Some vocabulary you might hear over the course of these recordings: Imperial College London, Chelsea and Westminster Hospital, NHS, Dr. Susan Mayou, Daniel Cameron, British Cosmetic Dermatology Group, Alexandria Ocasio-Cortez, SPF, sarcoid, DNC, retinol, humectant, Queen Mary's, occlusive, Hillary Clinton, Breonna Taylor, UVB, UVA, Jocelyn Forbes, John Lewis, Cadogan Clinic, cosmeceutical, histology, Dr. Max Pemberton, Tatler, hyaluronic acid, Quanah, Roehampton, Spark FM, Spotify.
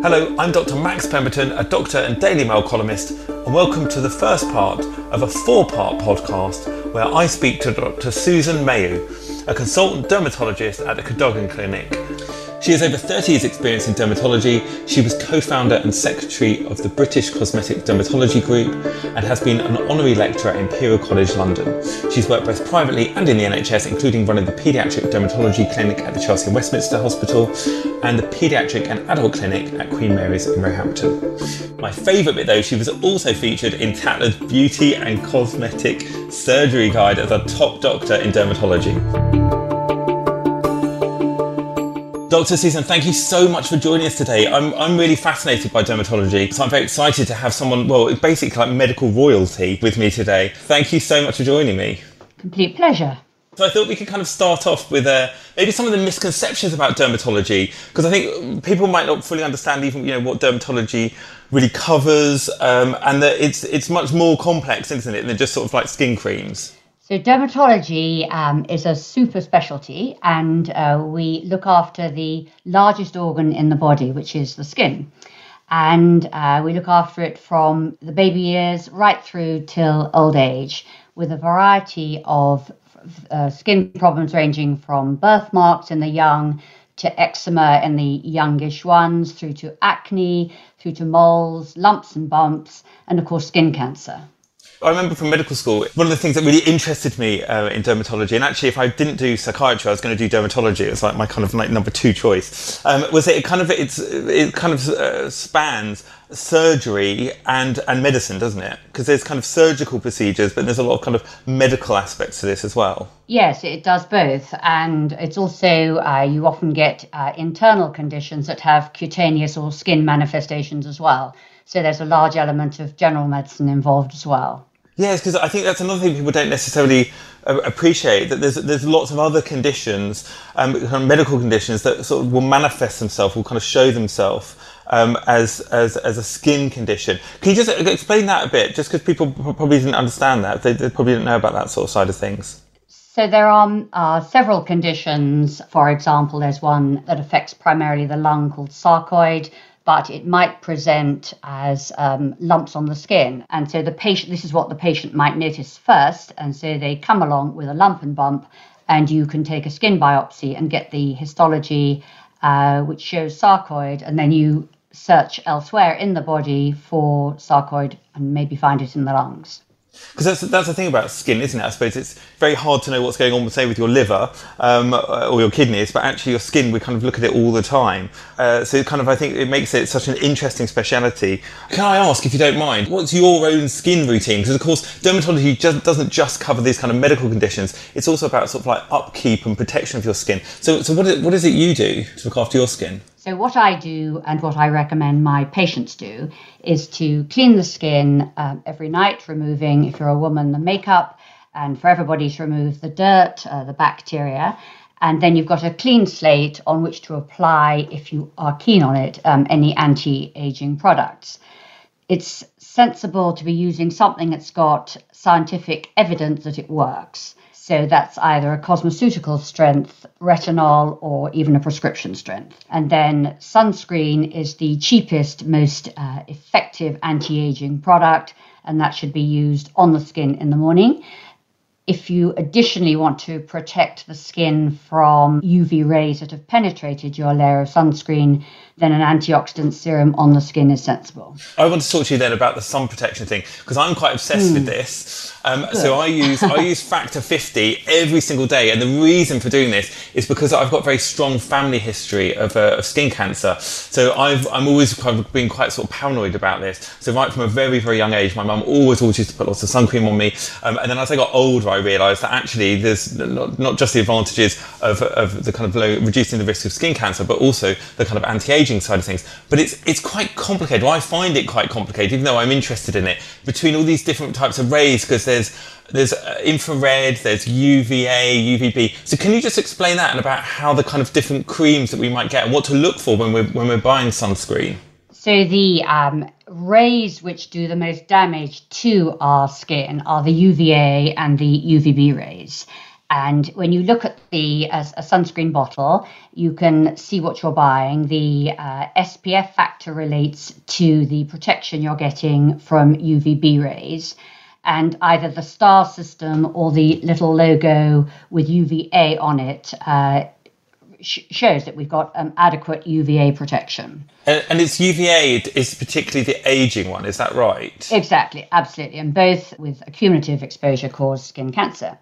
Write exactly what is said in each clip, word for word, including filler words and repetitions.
Hello, I'm Doctor Max Pemberton, a doctor and Daily Mail columnist, and welcome to the first part of a four-part podcast where I speak to Doctor Susan Mayou, a consultant dermatologist at the Cadogan Clinic. She has over thirty years' experience in dermatology. She was co-founder and secretary of the British Cosmetic Dermatology Group and has been an honorary lecturer at Imperial College London. She's worked both privately and in the N H S, including running the paediatric dermatology clinic at the Chelsea and Westminster Hospital and the paediatric and adult clinic at Queen Mary's in Roehampton. My favourite bit though, she was also featured in Tatler's Beauty and Cosmetic Surgery Guide as a top doctor in dermatology. Doctor Susan, thank you so much for joining us today. I'm I'm really fascinated by dermatology, so I'm very excited to have someone, well, basically like medical royalty with me today. Thank you so much for joining me. Complete pleasure. So I thought we could kind of start off with uh, maybe some of the misconceptions about dermatology, because I think people might not fully understand even you know what dermatology really covers, um, and that it's it's much more complex, isn't it, than just sort of like skin creams. So dermatology um, is a super specialty, and uh, we look after the largest organ in the body, which is the skin. And uh, we look after it from the baby years right through till old age, with a variety of uh, skin problems ranging from birthmarks in the young to eczema in the youngish ones, through to acne, through to moles, lumps and bumps, and of course skin cancer. I remember from medical school, one of the things that really interested me uh, in dermatology, and actually if I didn't do psychiatry, I was going to do dermatology. It was like my kind of like number two choice. Um, was that it kind of it's it kind of uh, spans surgery and and medicine, doesn't it? Because there's kind of surgical procedures, but there's a lot of kind of medical aspects to this as well. Yes, it does both, and it's also uh, you often get uh, internal conditions that have cutaneous or skin manifestations as well. So there's a large element of general medicine involved as well. Yes, because I think that's another thing people don't necessarily uh, appreciate, that there's there's lots of other conditions, um, kind of medical conditions that sort of will manifest themselves, will kind of show themselves um, as, as as a skin condition. Can you just explain that a bit? Just because people probably didn't understand that, they, they probably didn't know about that sort of side of things. So there are uh, several conditions. For example, there's one that affects primarily the lung called sarcoid, but it might present as um, lumps on the skin. And so the patient, this is what the patient might notice first. And so they come along with a lump and bump, and you can take a skin biopsy and get the histology, uh, which shows sarcoid. And then you search elsewhere in the body for sarcoid and maybe find it in the lungs. Because that's, that's the thing about skin, isn't it? I suppose it's very hard to know what's going on, say, with your liver um, or your kidneys, but actually your skin, we kind of look at it all the time. Uh, so it kind of, I think it makes it such an interesting speciality. Can I ask, if you don't mind, what's your own skin routine? Because, of course, dermatology just, doesn't just cover these kind of medical conditions. It's also about sort of like upkeep and protection of your skin. So, so what, is, what is it you do to look after your skin? So what I do and what I recommend my patients do is to clean the skin um, every night, removing, if you're a woman, the makeup, and for everybody to remove the dirt, uh, the bacteria. And then you've got a clean slate on which to apply, if you are keen on it, um, any anti-aging products. It's sensible to be using something that's got scientific evidence that it works. So that's either a cosmeceutical strength, retinol, or even a prescription strength. And then sunscreen is the cheapest, most uh, effective anti-aging product, and that should be used on the skin in the morning. If you additionally want to protect the skin from U V rays that have penetrated your layer of sunscreen, then an antioxidant serum on the skin is sensible. I want to talk to you then about the sun protection thing, because I'm quite obsessed mm. with this. Um, so I use I use Factor fifty every single day, and the reason for doing this is because I've got a very strong family history of, uh, of skin cancer. So I've I'm always been quite sort of paranoid about this. So right from a very very young age, my mum always always used to put lots of sun cream on me, um, and then as I got older, I I realised that actually there's not, not just the advantages of, of the kind of low, reducing the risk of skin cancer, but also the kind of anti-aging side of things. But it's it's quite complicated. Well, I find it quite complicated, even though I'm interested in it, between all these different types of rays, because there's there's infrared, there's U V A, U V B. So can you just explain that and about how the kind of different creams that we might get and what to look for when we're when we're buying sunscreen? So the um, rays which do the most damage to our skin are the U V A and the U V B rays. And when you look at the uh, a sunscreen bottle, you can see what you're buying. The uh, S P F factor relates to the protection you're getting from U V B rays. And either the star system or the little logo with U V A on it uh, sh shows that we've got um, adequate U V A protection. And, and it's U V A is particularly the aging one, is that right? Exactly, absolutely. And both with accumulative exposure cause skin cancer.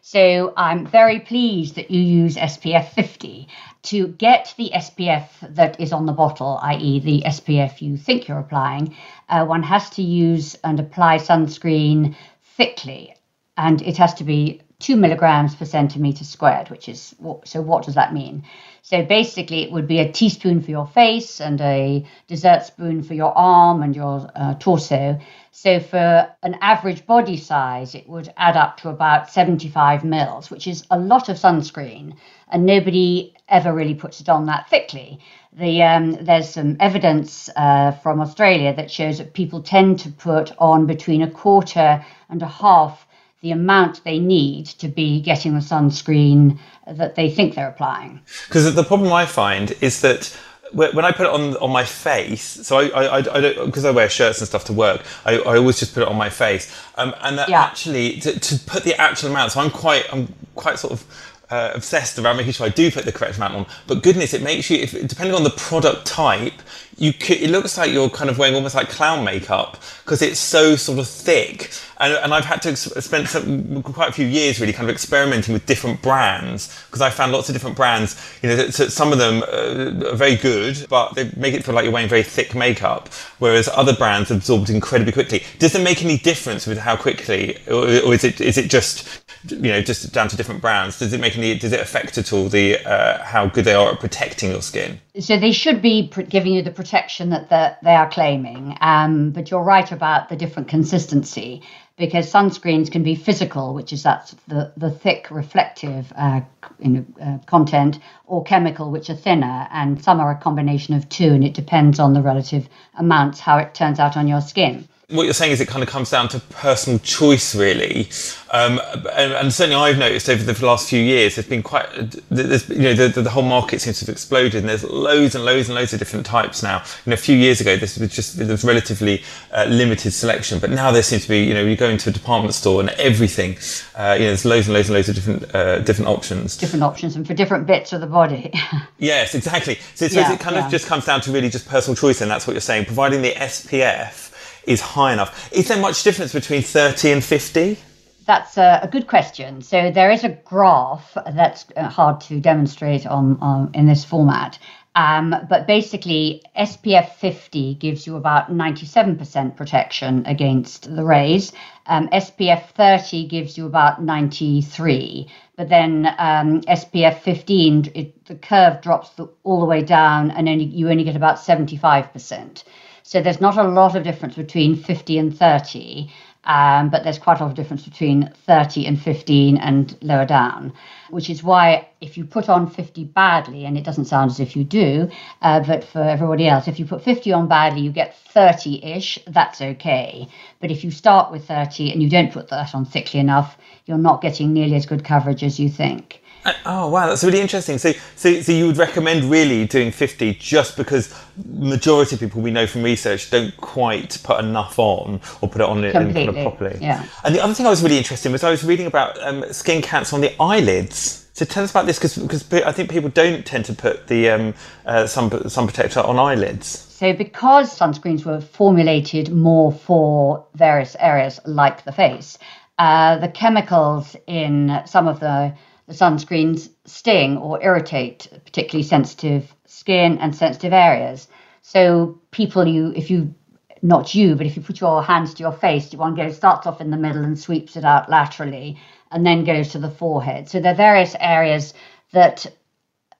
So I'm very pleased that you use S P F fifty. To get the S P F that is on the bottle, that is the S P F you think you're applying, uh, one has to use and apply sunscreen thickly, and it has to be two milligrams per centimetre squared, which is, so what does that mean? So basically it would be a teaspoon for your face and a dessert spoon for your arm and your uh, torso. So for an average body size, it would add up to about seventy-five mils, which is a lot of sunscreen, and nobody ever really puts it on that thickly. The, um, there's some evidence uh, from Australia that shows that people tend to put on between a quarter and a half the amount they need to be getting the sunscreen that they think they're applying. Because the problem I find is that when I put it on on my face, so I, I, I don't, because I wear shirts and stuff to work, I, I always just put it on my face, um, and that yeah. actually to, to put the actual amount. So I'm quite I'm quite sort of uh, obsessed around making sure I do put the correct amount on. But goodness, it makes you, if, depending on the product type, you could, it looks like you're kind of wearing almost like clown makeup because it's so sort of thick. And, and I've had to spend some, quite a few years really kind of experimenting with different brands, because I found lots of different brands, you know, that, that some of them uh, are very good, but they make it feel like you're wearing very thick makeup, whereas other brands absorbed incredibly quickly. Does it make any difference with how quickly, or, or is it is it just, you know, just down to different brands? Does it make any, does it affect at all the uh, how good they are at protecting your skin? So they should be giving you the protection that the, they are claiming, um, but you're right about the different consistency, because sunscreens can be physical, which is that's the, the thick reflective uh, in, uh, content, or chemical, which are thinner, and some are a combination of two, and it depends on the relative amounts, how it turns out on your skin. What you're saying is it kind of comes down to personal choice, really, um, and, and certainly I've noticed over the last few years there's been quite, there's, you know, the, the, the whole market seems to have exploded, and there's loads and loads and loads of different types now. You know, a few years ago this was just there was relatively uh, limited selection, but now there seems to be, you know, you go into a department store and everything, uh, you know, there's loads and loads and loads of different uh, different options, different options, and for different bits of the body. Yes, exactly. So, so yeah, it kind yeah. of just comes down to really just personal choice, and that's what you're saying. Providing the S P F is high enough. Is there much difference between thirty and fifty? That's a, a good question. So there is a graph that's hard to demonstrate on, on in this format, um, but basically S P F fifty gives you about ninety-seven percent protection against the rays. Um, S P F thirty gives you about ninety-three, but then um, S P F fifteen, it, the curve drops the, all the way down, and only, you only get about seventy-five percent. So there's not a lot of difference between fifty and thirty, um, but there's quite a lot of difference between thirty and fifteen and lower down, which is why if you put on fifty badly, and it doesn't sound as if you do, uh, but for everybody else, if you put fifty on badly, you get thirty-ish, that's okay. But if you start with thirty and you don't put that on thickly enough, you're not getting nearly as good coverage as you think. Oh, wow, that's really interesting. So, so, so you would recommend really doing fifty just because majority of people we know from research don't quite put enough on, or put it on it and put it properly. Yeah. And the other thing I was really interested in was I was reading about um, skin cancer on the eyelids. So tell us about this, because I think people don't tend to put the um, uh, sun, sun protector on eyelids. So because sunscreens were formulated more for various areas like the face, uh, the chemicals in some of the The sunscreens sting or irritate particularly sensitive skin and sensitive areas. So people, you, if you, not you, but if you put your hands to your face, one goes, starts off in the middle and sweeps it out laterally, and then goes to the forehead. So there are various areas that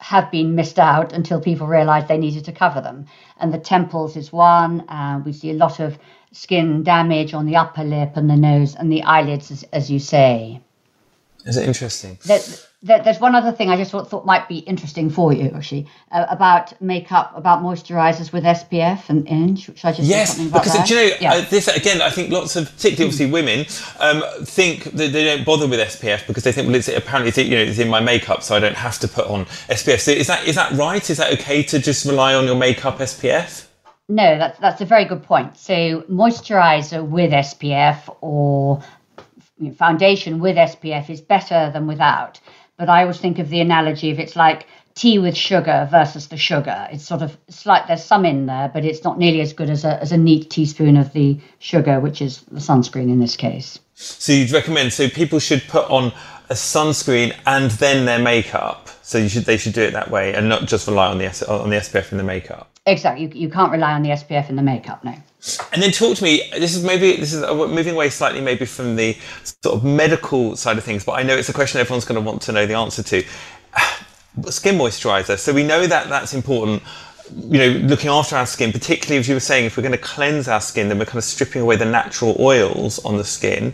have been missed out until people realised they needed to cover them. And the temples is one. Uh, we see a lot of skin damage on the upper lip and the nose and the eyelids, as, as you say. Is it interesting? That there's one other thing I just thought, thought might be interesting for you, actually, uh, about makeup, about moisturisers with S P F and Inge, which I just yes, something about because that. Do you know, yeah. uh, this again, I think lots of, particularly obviously women, um, think that they don't bother with S P F because they think, well, it's apparently it's, you know, it's in my makeup, so I don't have to put on S P F. So is that is that right? Is that okay to just rely on your makeup S P F? No, that's that's a very good point. So moisturiser with S P F or foundation with S P F is better than without. But I always think of the analogy of it's like tea with sugar versus the sugar. It's sort of it's like there's some in there, but it's not nearly as good as a, as a neat teaspoon of the sugar, which is the sunscreen in this case. So you'd recommend, so people should put on a sunscreen and then their makeup. So you should they should do it that way and not just rely on the on the S P F and the makeup. Exactly. You, you can't rely on the S P F and the makeup, no. And then talk to me, this is maybe, this is moving away slightly maybe from the sort of medical side of things, but I know it's a question everyone's going to want to know the answer to. Skin moisturiser. So we know that that's important, you know, looking after our skin, particularly as you were saying, if we're going to cleanse our skin, then we're kind of stripping away the natural oils on the skin,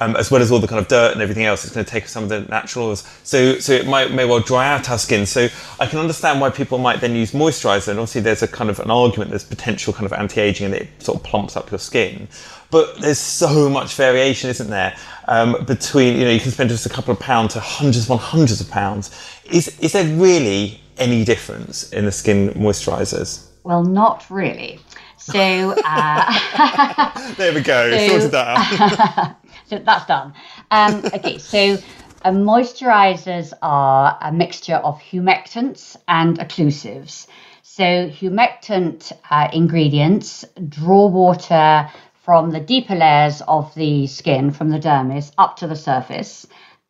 um, as well as all the kind of dirt and everything else. It's going to take some of the natural oils. So so it might may well dry out our skin. So I can understand why people might then use moisturiser. And obviously there's a kind of an argument, there's potential kind of anti-aging and it sort of plumps up your skin. But there's so much variation, isn't there? Um, between, you know, you can spend just a couple of pounds to hundreds upon hundreds of pounds. Is is there really any difference in the skin moisturisers? Well, not really. So uh, there we go. So, sorted that out. So that's done. Um, okay, so uh, moisturisers are a mixture of humectants and occlusives. So humectant uh, ingredients draw water from the deeper layers of the skin, from the dermis, up to the surface,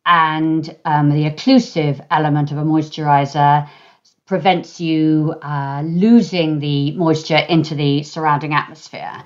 and um, the occlusive element of a moisturiser prevents you uh, losing the moisture into the surrounding atmosphere.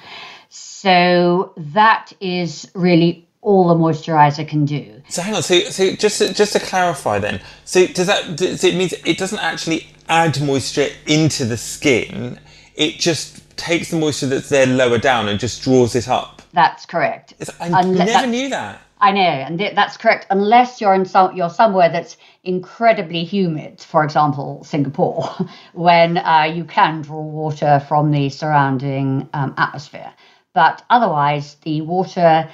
So that is really all the moisturiser can do. So hang on, so, so just, to, just to clarify then, so does that, so it means it doesn't actually add moisture into the skin, it just takes the moisture that's there lower down and just draws it up. That's correct. It's, I Unle- never knew that. I know, and th- that's correct, unless you're in some, you're somewhere that's incredibly humid, for example, Singapore, when uh, you can draw water from the surrounding um, atmosphere. But otherwise, the water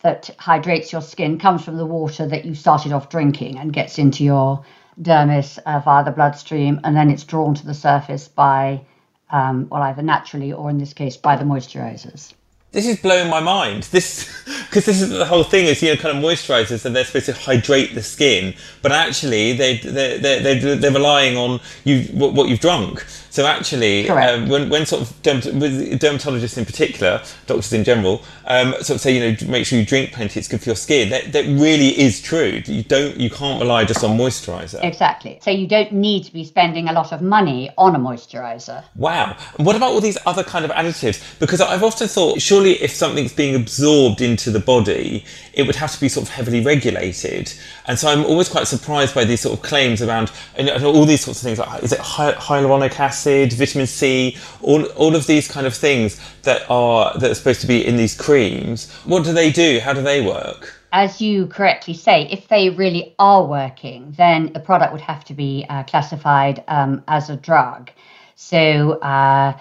that hydrates your skin comes from the water that you started off drinking and gets into your dermis uh, via the bloodstream, and then it's drawn to the surface by, um, well, either naturally or in this case, by the moisturisers. This is blowing my mind. This, because this is the whole thing is, you know, kind of moisturisers and they're supposed to hydrate the skin, but actually they they they they're relying on you what you've drunk. So actually, um, when when sort of dermat- dermatologists in particular, doctors in general, um, sort of say, you know, make sure you drink plenty. It's good for your skin. That that really is true. You don't you can't rely just on moisturiser. Exactly. So you don't need to be spending a lot of money on a moisturiser. Wow. And what about all these other kind of additives? Because I've often thought, surely if something's being absorbed into the body, it would have to be sort of heavily regulated. And so I'm always quite surprised by these sort of claims around, and all these sorts of things, like is it hy- hyaluronic acid, vitamin C, all all of these kind of things that are that are supposed to be in these creams. What do they do? How do they work? As you correctly say, if they really are working, then the product would have to be uh, classified um, as a drug. So uh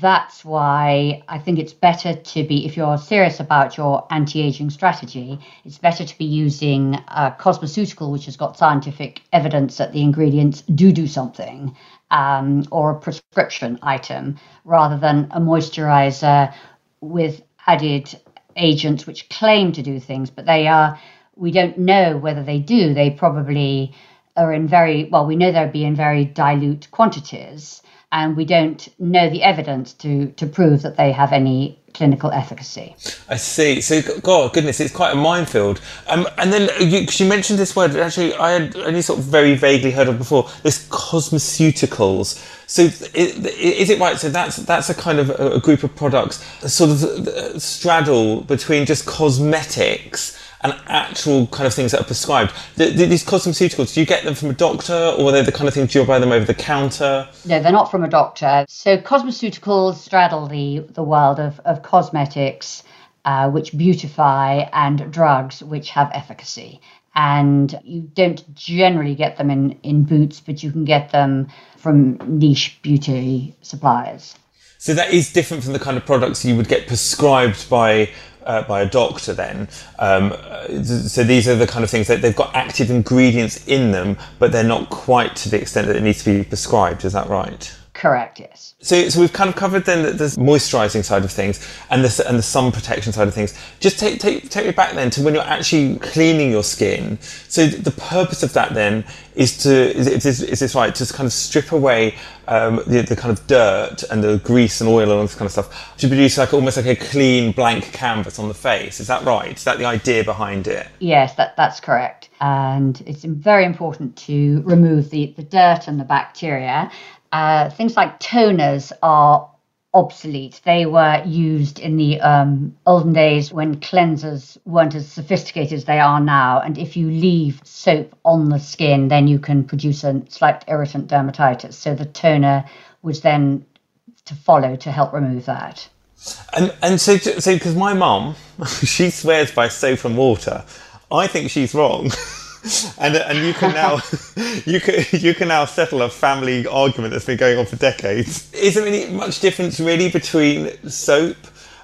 that's why I think it's better to be, if you're serious about your anti-aging strategy, it's better to be using a cosmeceutical which has got scientific evidence that the ingredients do do something, um, or a prescription item, rather than a moisturiser with added agents which claim to do things, but they are, we don't know whether they do. They probably are in very, well, we know they'll be in very dilute quantities, and we don't know the evidence to, to prove that they have any clinical efficacy. I see. So, God, goodness, it's quite a minefield. Um, and then you, she mentioned this word, actually, I had only sort of very vaguely heard of before, this cosmeceuticals. So is, is it right? So that's that's a kind of a group of products, a sort of straddle between just cosmetics and actual kind of things that are prescribed. The, the, these cosmeceuticals, do you get them from a doctor, or are they the kind of things you'll buy them over the counter? No, they're not from a doctor. So cosmeceuticals straddle the, the world of, of cosmetics, uh, which beautify, and drugs, which have efficacy. And you don't generally get them in, in Boots, but you can get them from niche beauty suppliers. So that is different from the kind of products you would get prescribed by uh, by a doctor then. Um, so these are the kind of things that they've got active ingredients in them, but they're not quite to the extent that it needs to be prescribed. Is that right? Correct, yes. So, so we've kind of covered then the, the moisturising side of things and the, and the sun protection side of things. Just take, take, take me back then to when you're actually cleaning your skin. So the purpose of that then is to, is, is, is this right, to kind of strip away um, the, the kind of dirt and the grease and oil and all this kind of stuff to produce like almost like a clean blank canvas on the face. Is that right? Is that the idea behind it? Yes, that, that's correct. And it's very important to remove the, the dirt and the bacteria. Uh, things like toners are obsolete. They were used in the um, olden days when cleansers weren't as sophisticated as they are now. And if you leave soap on the skin, then you can produce a slight irritant dermatitis. So the toner was then to follow to help remove that. And and so, so because my mum, she swears by soap and water. I think she's wrong. And and you can now you can you can now settle a family argument that's been going on for decades. Is there really much difference really between soap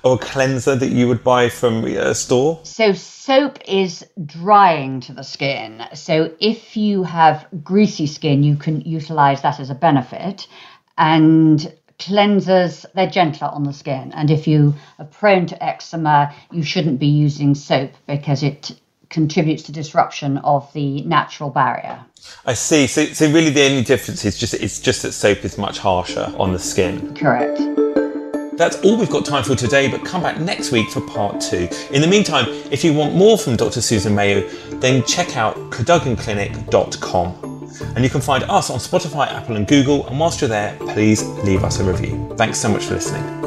or a cleanser that you would buy from a store? So soap is drying to the skin. So if you have greasy skin, you can utilise that as a benefit. And cleansers, they're gentler on the skin. And if you are prone to eczema, you shouldn't be using soap because it contributes to disruption of the natural barrier. I see. So, so really the only difference is just it's just that soap is much harsher on the skin. Correct. That's all we've got time for today, but come back next week for part two. In the meantime, if you want more from Doctor Susan Mayou, then check out cadogan clinic dot com. And you can find us on Spotify, Apple and Google. And whilst you're there, please leave us a review. Thanks so much for listening.